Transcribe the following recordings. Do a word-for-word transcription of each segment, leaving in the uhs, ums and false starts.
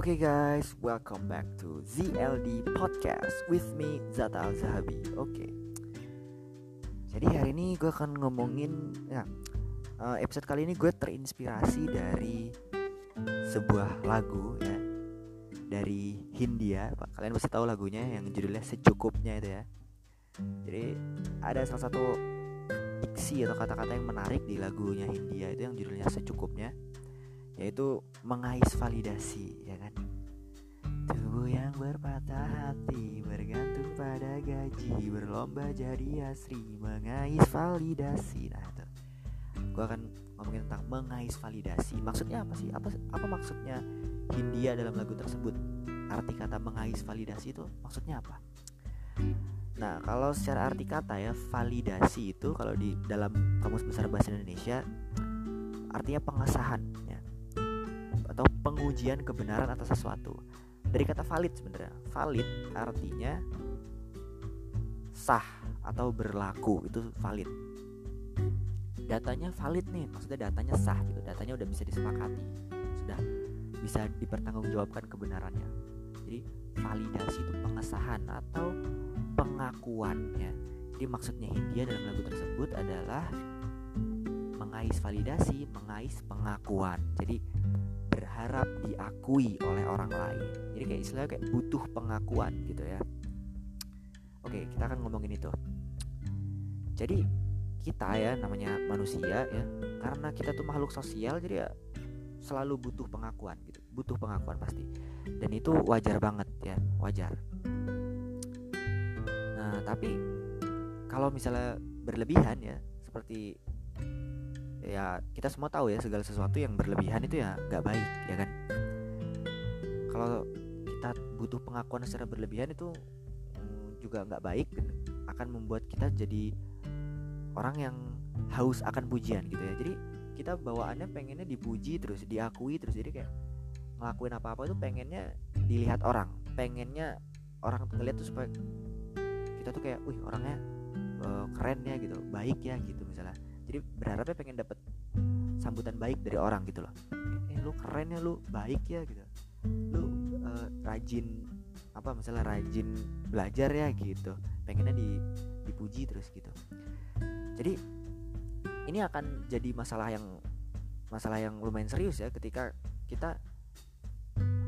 Oke okay guys, welcome back to Z L D Podcast with me, Zata Zahabi. Oke okay. Jadi hari ini gue akan ngomongin ya, episode kali ini gue terinspirasi dari sebuah lagu ya, dari Hindia. Kalian pasti tahu lagunya yang judulnya Secukupnya itu ya. Jadi ada salah satu diksi atau kata-kata yang menarik di lagunya Hindia itu yang judulnya Secukupnya, yaitu mengais validasi, ya kan? Tubuh yang berpatah hati, bergantung pada gaji, berlomba jadi asri, mengais validasi. Nah itu, gue akan ngomongin tentang mengais validasi. Maksudnya apa sih? Apa apa maksudnya Hindia dalam lagu tersebut? Arti kata mengais validasi itu maksudnya apa? Nah kalau secara arti kata ya, validasi itu kalau di dalam Kamus Besar Bahasa Indonesia artinya pengesahan ya, atau pengujian kebenaran atas sesuatu. Dari kata valid sebenarnya. Valid artinya sah atau berlaku, itu valid. Datanya valid nih, maksudnya datanya sah gitu. Datanya udah bisa disepakati, sudah bisa dipertanggungjawabkan kebenarannya. Jadi validasi itu pengesahan atau pengakuannya. Jadi maksudnya Hindia dalam lagu tersebut adalah mengais validasi, mengais pengakuan. Jadi berharap diakui oleh orang lain. Jadi kayak istilahnya kayak butuh pengakuan gitu ya. Oke, kita akan ngomongin itu. Jadi kita ya namanya manusia ya, karena kita tuh makhluk sosial, jadi ya selalu butuh pengakuan gitu. Butuh pengakuan pasti. Dan itu wajar banget ya, wajar. Nah, tapi kalau misalnya berlebihan ya, seperti ya kita semua tahu ya, segala sesuatu yang berlebihan itu ya nggak baik ya kan. Kalau kita butuh pengakuan secara berlebihan itu mm, juga nggak baik, akan membuat kita jadi orang yang haus akan pujian gitu ya. Jadi kita bawaannya pengennya dipuji terus, diakui terus. Jadi kayak ngelakuin apa-apa itu pengennya dilihat orang, pengennya orang ngelihat tuh supaya kita tuh kayak, wih orangnya uh, keren ya gitu, baik ya gitu misalnya. Jadi berharapnya pengen dapat sambutan baik dari orang gitu loh. Eh lu keren ya, lu baik ya gitu. Lu uh, rajin apa misalnya rajin belajar ya gitu. Pengennya di, dipuji terus gitu. Jadi ini akan jadi masalah yang masalah yang lumayan serius ya ketika kita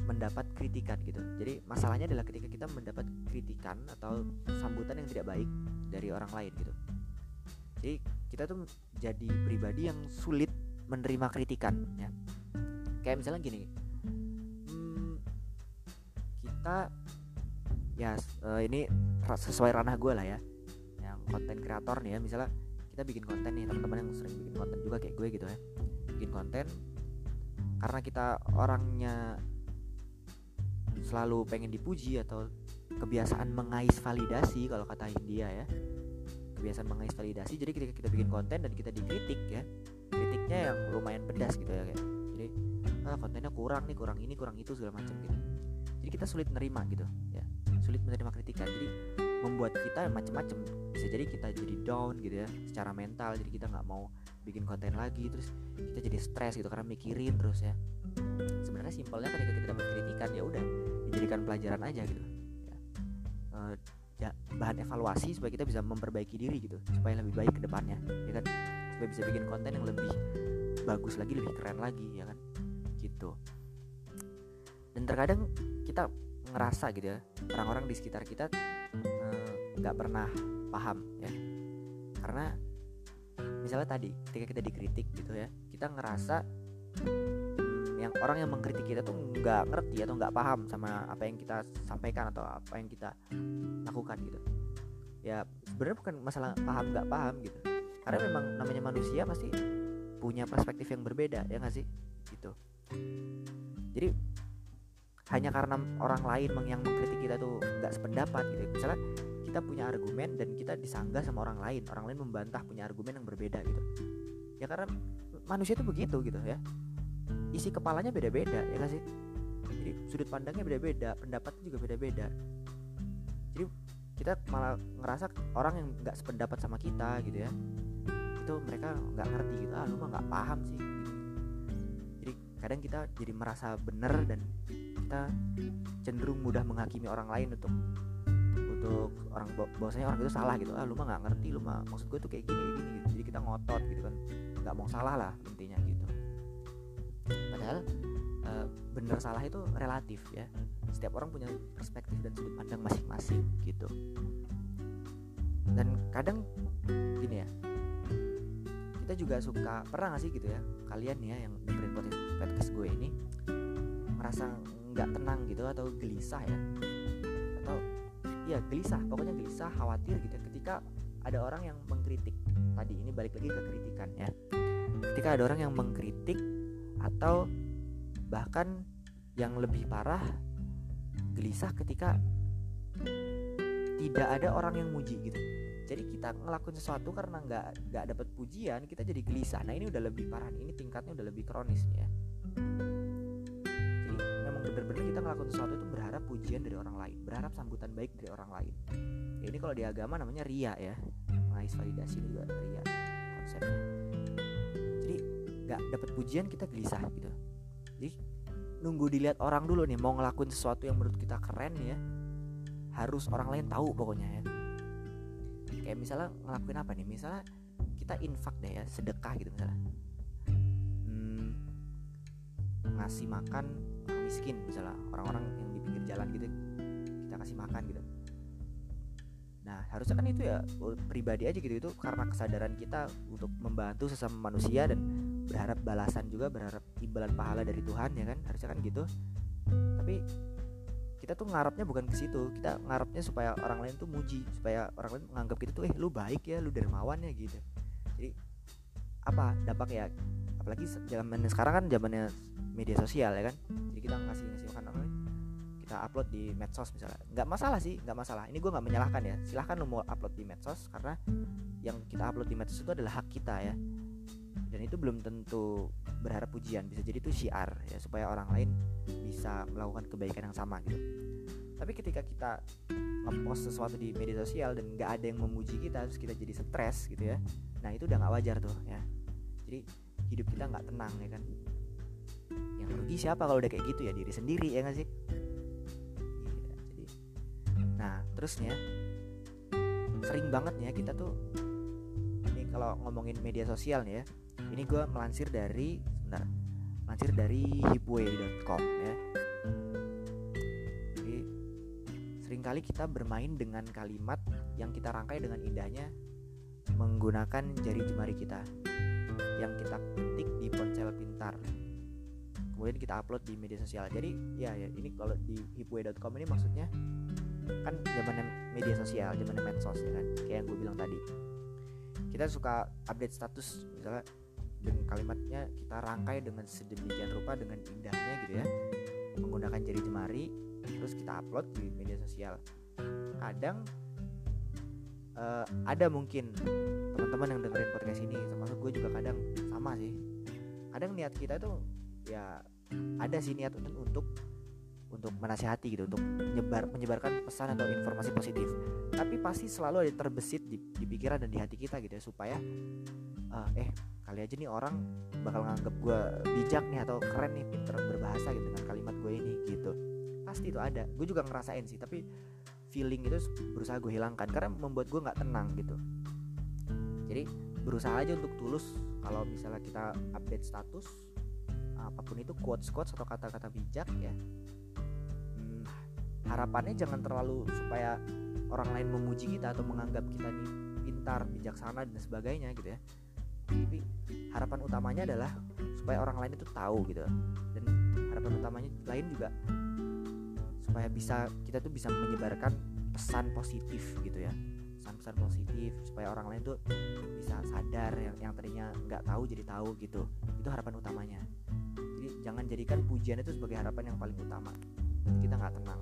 mendapat kritikan gitu. Jadi masalahnya adalah ketika kita mendapat kritikan atau sambutan yang tidak baik dari orang lain gitu. Jadi kita tuh jadi pribadi yang sulit menerima kritikan ya. Kayak misalnya gini, hmm, kita ya uh, ini sesuai ranah gue lah ya, yang konten kreator nih ya. Misalnya kita bikin konten nih, teman-teman yang sering bikin konten juga kayak gue gitu ya, bikin konten karena kita orangnya selalu pengen dipuji atau kebiasaan mengais validasi kalau kata Hindia ya, kebiasaan mengais validasi. Jadi ketika kita bikin konten dan kita dikritik ya, kritiknya yang lumayan pedas gitu ya kayak, jadi ah, kontennya kurang nih, kurang ini, kurang itu segala macam gitu. Jadi kita sulit menerima gitu ya, sulit menerima kritikan. Jadi membuat kita macam-macam, bisa jadi kita jadi down gitu ya secara mental. Jadi kita nggak mau bikin konten lagi, terus kita jadi stres gitu karena mikirin terus ya. Sebenarnya simpelnya ketika kita dapat kritikan ya udah dijadikan pelajaran aja gitu ya. Uh, Ya, bahan evaluasi supaya kita bisa memperbaiki diri gitu, supaya lebih baik ke depannya ya kan, supaya bisa bikin konten yang lebih bagus lagi, lebih keren lagi ya kan gitu. Dan terkadang kita ngerasa gitu ya, orang-orang di sekitar kita nggak eh, pernah paham ya, karena misalnya tadi ketika kita dikritik gitu ya, kita ngerasa yang orang yang mengkritik kita tuh nggak ngerti atau nggak paham sama apa yang kita sampaikan atau apa yang kita lakukan gitu ya. Sebenarnya bukan masalah paham nggak paham gitu, karena memang namanya manusia pasti punya perspektif yang berbeda ya nggak sih gitu. Jadi hanya karena orang lain yang mengkritik kita tuh nggak sependapat gitu, misalnya kita punya argumen dan kita disanggah sama orang lain, orang lain membantah punya argumen yang berbeda gitu ya, karena manusia itu begitu gitu ya. Isi kepalanya beda-beda ya kan sih. Jadi sudut pandangnya beda-beda, pendapatnya juga beda-beda. Jadi kita malah ngerasa orang yang gak sependapat sama kita gitu ya, itu mereka gak ngerti gitu, ah lu mah gak paham sih gitu. Jadi kadang kita jadi merasa benar dan kita kita cenderung mudah menghakimi orang lain untuk untuk orang bahwasanya orang itu salah gitu. Ah lu mah nggak ngerti, lu mah maksud gue tuh kayak gini kayak gini gitu. Jadi kita ngotot gitu kan, nggak mau salah lah intinya gitu. Padahal e, bener salah itu relatif ya, setiap orang punya perspektif dan sudut pandang masing-masing gitu. Dan kadang gini ya, kita juga suka, pernah gak sih gitu ya, kalian ya yang dengerin podcast gue ini merasa gak tenang gitu atau gelisah ya, atau ya gelisah, pokoknya gelisah, khawatir gitu ya, ketika ada orang yang mengkritik. Tadi ini balik lagi ke kritikan ya, ketika ada orang yang mengkritik atau bahkan yang lebih parah, gelisah ketika tidak ada orang yang muji gitu. Jadi kita ngelakuin sesuatu karena nggak nggak dapat pujian, kita jadi gelisah. Nah ini udah lebih parah, ini tingkatnya udah lebih kronis ya. Jadi memang benar-benar kita ngelakuin sesuatu itu berharap pujian dari orang lain, berharap sambutan baik dari orang lain. Ya, ini kalau di agama namanya riya ya, mengais validasi juga riya konsepnya. Jadi nggak dapat pujian kita gelisah gitu. Jadi nunggu dilihat orang dulu nih, mau ngelakuin sesuatu yang menurut kita keren ya, harus orang lain tahu pokoknya ya. Kayak misalnya ngelakuin apa nih, misalnya kita infak deh ya, sedekah gitu misalnya, hmm, ngasih makan orang miskin misalnya, orang-orang yang di pinggir jalan gitu kita kasih makan gitu. Nah harusnya kan itu ya pribadi aja gitu, itu karena kesadaran kita untuk membantu sesama manusia dan berharap balasan juga, berharap imbalan pahala dari Tuhan ya kan, harusnya kan gitu. Tapi kita tuh ngarepnya bukan ke situ, kita ngarepnya supaya orang lain tuh muji, supaya orang lain menganggap kita tuh eh lu baik ya, lu dermawan ya gitu. Jadi apa dampaknya? Apalagi zaman sekarang kan zamannya media sosial ya kan. Jadi kita ngasih ngasih makan orang lain, kita upload di medsos misalnya. Enggak masalah sih, enggak masalah. Ini gue enggak menyalahkan ya. Silahkan lu mau upload di medsos karena yang kita upload di medsos itu adalah hak kita ya. Dan itu belum tentu berharap pujian, bisa jadi itu syiar ya, supaya orang lain bisa melakukan kebaikan yang sama gitu. Tapi ketika kita nge-post sesuatu di media sosial dan gak ada yang memuji kita, terus kita jadi stres gitu ya, nah itu udah gak wajar tuh ya. Jadi hidup kita gak tenang ya kan. Yang rugi siapa kalau udah kayak gitu ya? Diri sendiri ya gak sih ya, jadi. Nah terusnya sering banget ya kita tuh, ini kalau ngomongin media sosial nih ya, ini gue melansir dari sebentar, melansir dari hipwey dot com ya. Jadi seringkali kita bermain dengan kalimat yang kita rangkai dengan indahnya menggunakan jari jemari kita, yang kita ketik di ponsel pintar, kemudian kita upload di media sosial. Jadi ya, ya ini kalau di hipwey dot com ini maksudnya kan zamannya media sosial, zamannya medsos ya kan, kayak yang gue bilang tadi. Kita suka update status misalnya dengan kalimatnya kita rangkai dengan sedemikian rupa, dengan indahnya gitu ya, menggunakan jari jemari, terus kita upload di media sosial. Kadang uh, ada mungkin teman-teman yang dengerin podcast ini, termasuk gue juga kadang sama sih. Kadang niat kita tuh ya ada sih niat untuk untuk untuk menasihati gitu, untuk menyebar, menyebarkan pesan atau informasi positif. Tapi pasti selalu ada terbesit di, di pikiran dan di hati kita gitu ya, supaya uh, eh kali aja nih orang bakal nganggep gue bijak nih atau keren nih, pinter berbahasa gitu dengan kalimat gue ini gitu. Pasti itu ada, gue juga ngerasain sih, tapi feeling itu berusaha gue hilangkan karena membuat gue gak tenang gitu. Jadi berusaha aja untuk tulus. Kalau misalnya kita update status apapun itu, quotes-quotes atau kata-kata bijak ya, hmm, harapannya jangan terlalu supaya orang lain memuji kita atau menganggap kita nih pintar, bijaksana dan sebagainya gitu ya. Tapi harapan utamanya adalah supaya orang lain itu tahu gitu. Dan harapan utamanya lain juga supaya bisa kita tuh bisa menyebarkan pesan positif gitu ya, pesan-pesan positif supaya orang lain tuh bisa sadar, yang, yang tadinya nggak tahu jadi tahu gitu. Itu harapan utamanya. Jadi jangan jadikan pujian itu sebagai harapan yang paling utama, nanti kita nggak tenang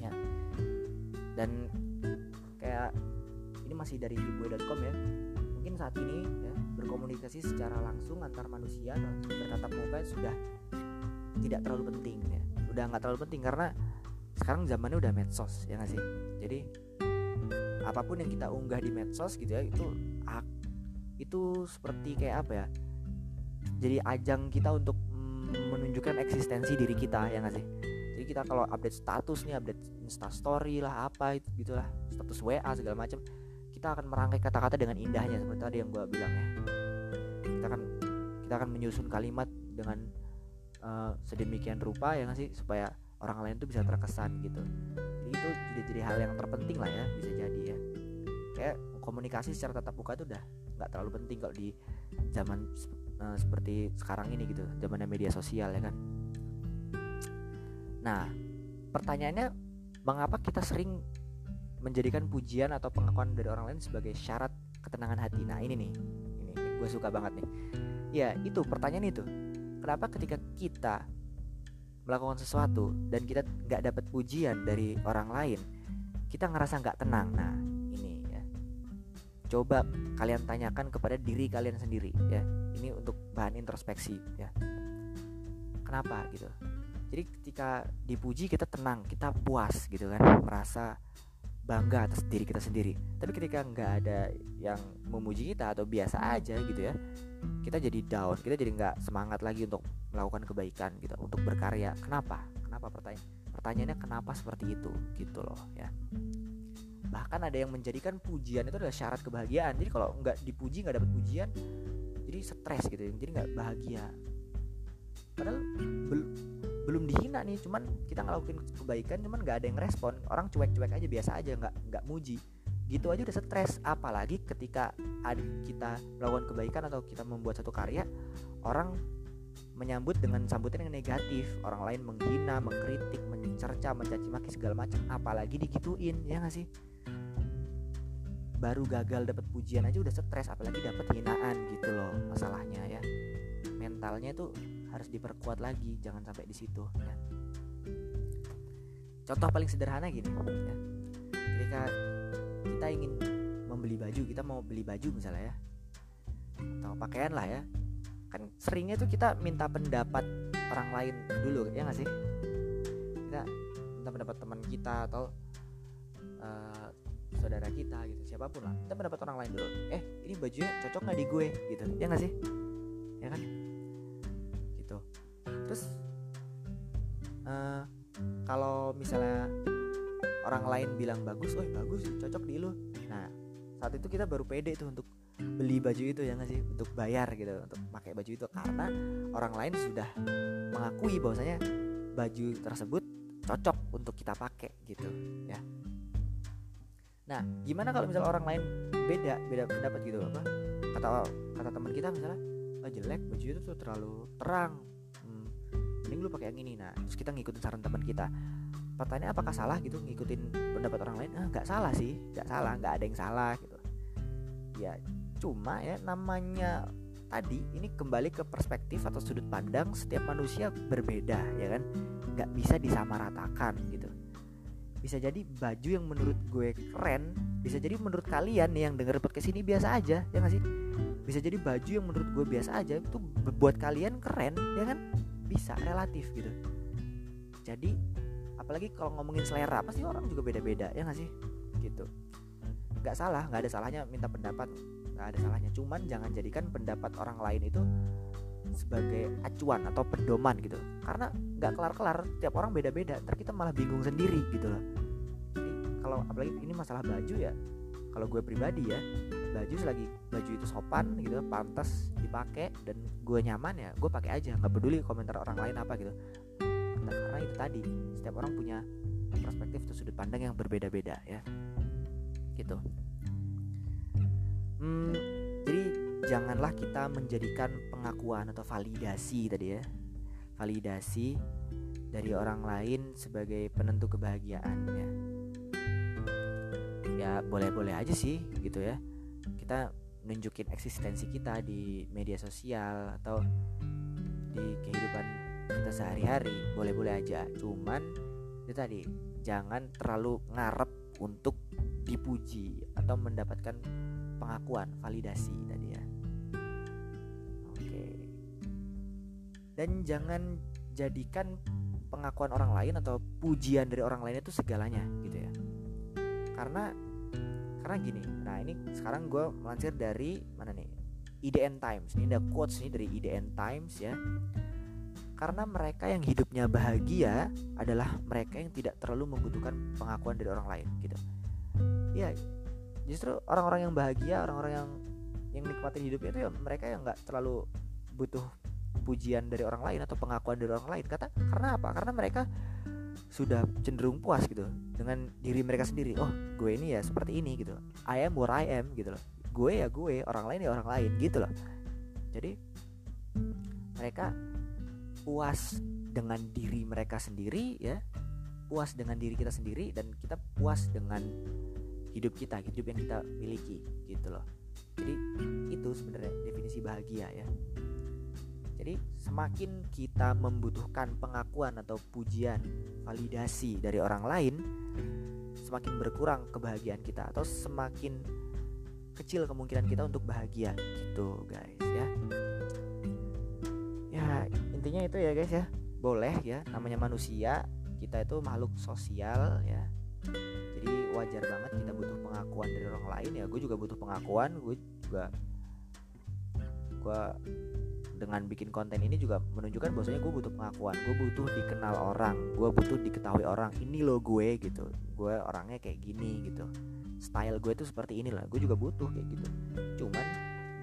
ya. Dan kayak ini masih dari hipwey dot com ya, mungkin saat ini ya, berkomunikasi secara langsung antar manusia bertatap muka sudah tidak terlalu penting ya, udah nggak terlalu penting karena sekarang zamannya udah medsos ya nggak sih. Jadi apapun yang kita unggah di medsos gitu ya, itu itu seperti kayak apa ya, jadi ajang kita untuk menunjukkan eksistensi diri kita ya nggak sih. kita kalau update status nih, update Instastory lah apa itu gitulah, status W A segala macam, kita akan merangkai kata-kata dengan indahnya seperti tadi yang gue bilang ya. Kita akan kita akan menyusun kalimat dengan uh, sedemikian rupa ya nggak sih, supaya orang lain tuh bisa terkesan gitu. Jadi itu jadi hal yang terpenting lah ya, bisa jadi ya. Kayak komunikasi secara tatap muka itu udah nggak terlalu penting kalau di zaman uh, seperti sekarang ini gitu, zamannya media sosial ya kan. Nah, pertanyaannya, mengapa kita sering menjadikan pujian atau pengakuan dari orang lain sebagai syarat ketenangan hati? Nah, ini nih, ini, ini gue suka banget nih. Ya, itu pertanyaan itu. Kenapa ketika kita melakukan sesuatu dan kita nggak dapat pujian dari orang lain, kita ngerasa nggak tenang? Nah, ini ya. Coba kalian tanyakan kepada diri kalian sendiri ya. Ini untuk bahan introspeksi ya. Kenapa gitu? Jadi ketika dipuji kita tenang, kita puas gitu kan, merasa bangga atas diri kita sendiri. Tapi ketika nggak ada yang memuji kita atau biasa aja gitu ya, kita jadi down, kita jadi nggak semangat lagi untuk melakukan kebaikan gitu, untuk berkarya. Kenapa? Kenapa pertanyaan? Pertanyaannya kenapa seperti itu gitu loh ya. Bahkan ada yang menjadikan pujian itu adalah syarat kebahagiaan. Jadi kalau nggak dipuji, nggak dapat pujian, jadi stres gitu, jadi nggak bahagia. Padahal belum belum dihina nih, cuman kita ngelakuin kebaikan cuman nggak ada yang respon, orang cuek-cuek aja, biasa aja, nggak nggak muji gitu aja udah stres. Apalagi ketika kita melakukan kebaikan atau kita membuat satu karya, orang menyambut dengan sambutan yang negatif, orang lain menghina, mengkritik, mencerca, mencaci maki segala macam, apalagi digituin ya nggak sih. Baru gagal dapat pujian aja udah stres, apalagi dapat hinaan gitu loh masalahnya ya. Mentalnya tuh harus diperkuat lagi, jangan sampai di situ ya. Contoh paling sederhana gini ya. Ketika kita ingin membeli baju, kita mau beli baju misalnya ya, atau pakaian lah ya, kan seringnya tuh kita minta pendapat orang lain dulu ya nggak sih. Kita minta pendapat teman kita atau uh, saudara kita gitu, siapapun lah, kita pendapat orang lain dulu. Eh, ini bajunya cocok nggak di gue gitu ya nggak sih, ya kan. Terus uh, kalau misalnya orang lain bilang bagus, oh bagus, cocok di lu. Nah, saat itu kita baru pede tuh untuk beli baju itu ya nggak sih, untuk bayar gitu, untuk pakai baju itu, karena orang lain sudah mengakui bahwasanya baju tersebut cocok untuk kita pakai gitu ya. Nah, gimana kalau misalnya orang lain beda beda pendapat gitu, apa kata kata teman kita misalnya, oh jelek baju itu tuh terlalu terang, mending lu pakai yang ini. Nah, terus kita ngikutin saran teman kita. Pertanyaannya apakah salah gitu ngikutin pendapat orang lain? Ah, nggak salah sih, nggak salah, nggak ada yang salah gitu. Ya, cuma ya namanya tadi ini kembali ke perspektif atau sudut pandang, setiap manusia berbeda ya kan, nggak bisa disamaratakan gitu. Bisa jadi baju yang menurut gue keren, bisa jadi menurut kalian yang denger podcast ini biasa aja ya nggak sih. Bisa jadi baju yang menurut gue biasa aja itu buat kalian keren ya kan. Bisa relatif gitu. Jadi apalagi kalau ngomongin selera, pasti orang juga beda-beda ya nggak sih gitu. Nggak salah, nggak ada salahnya minta pendapat, nggak ada salahnya. Cuman jangan jadikan pendapat orang lain itu sebagai acuan atau pedoman gitu, karena nggak kelar-kelar, tiap orang beda-beda, ntar kita malah bingung sendiri gitu loh. Jadi kalau apalagi ini masalah baju ya, kalau gue pribadi ya, baju selagi baju itu sopan gitu, pantas dipakai dan gue nyaman ya, gue pakai aja, nggak peduli komentar orang lain apa gitu. Nah, karena itu tadi, setiap orang punya perspektif atau sudut pandang yang berbeda-beda ya, gitu. Hmm, jadi janganlah kita menjadikan pengakuan atau validasi tadi ya, validasi dari orang lain sebagai penentu kebahagiaannya. Ya boleh-boleh aja sih gitu ya, kita nunjukin eksistensi kita di media sosial atau di kehidupan kita sehari-hari, boleh-boleh aja. Cuman itu tadi, jangan terlalu ngarep untuk dipuji atau mendapatkan pengakuan validasi tadi ya. Oke. Dan jangan jadikan pengakuan orang lain atau pujian dari orang lain itu segalanya gitu ya. Karena Karena gini, nah ini sekarang gue melansir dari mana nih? I D N Times, ini ada quotes nih dari I D N Times ya. Karena mereka yang hidupnya bahagia adalah mereka yang tidak terlalu membutuhkan pengakuan dari orang lain gitu. Ya, justru orang-orang yang bahagia, orang-orang yang yang nikmatin hidupnya itu ya mereka yang enggak terlalu butuh pujian dari orang lain atau pengakuan dari orang lain. Kata karena apa? Karena mereka sudah cenderung puas gitu dengan diri mereka sendiri. Oh, gue ini ya seperti ini gitu. I am what I am gitu loh. Gue ya gue, orang lain ya orang lain gitu loh. Jadi mereka puas dengan diri mereka sendiri ya, puas dengan diri kita sendiri, dan kita puas dengan hidup kita, hidup yang kita miliki gitu loh. Jadi itu sebenarnya definisi bahagia ya. Jadi semakin kita membutuhkan pengakuan atau pujian, validasi dari orang lain, semakin berkurang kebahagiaan kita atau semakin kecil kemungkinan kita untuk bahagia gitu guys ya. Ya intinya itu ya guys ya, boleh ya, namanya manusia, kita itu makhluk sosial ya, jadi wajar banget kita butuh pengakuan dari orang lain ya. Gue juga butuh pengakuan, gue juga gue dengan bikin konten ini juga menunjukkan bahwasanya gue butuh pengakuan, gue butuh dikenal orang, gue butuh diketahui orang, ini loh gue gitu, gue orangnya kayak gini gitu, style gue itu seperti inilah, gue juga butuh kayak gitu. Cuman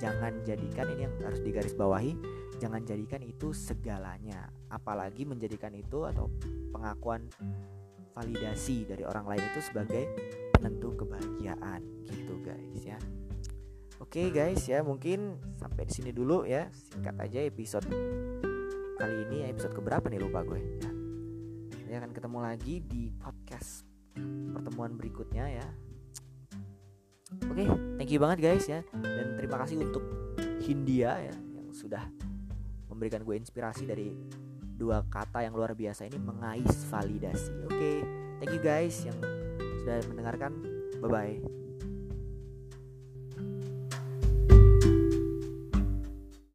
jangan jadikan, ini yang harus digarisbawahi, jangan jadikan itu segalanya, apalagi menjadikan itu atau pengakuan validasi dari orang lain itu sebagai penentu kebahagiaan gitu guys ya. Oke guys ya, mungkin sampai di sini dulu ya, singkat aja episode kali ini, episode keberapa nih lupa gue ya. Kita akan ketemu lagi di podcast pertemuan berikutnya ya. Oke, thank you banget guys ya, dan terima kasih untuk Hindia ya yang sudah memberikan gue inspirasi dari dua kata yang luar biasa ini, mengais validasi. Oke, okay. Thank you guys yang sudah mendengarkan. Bye bye.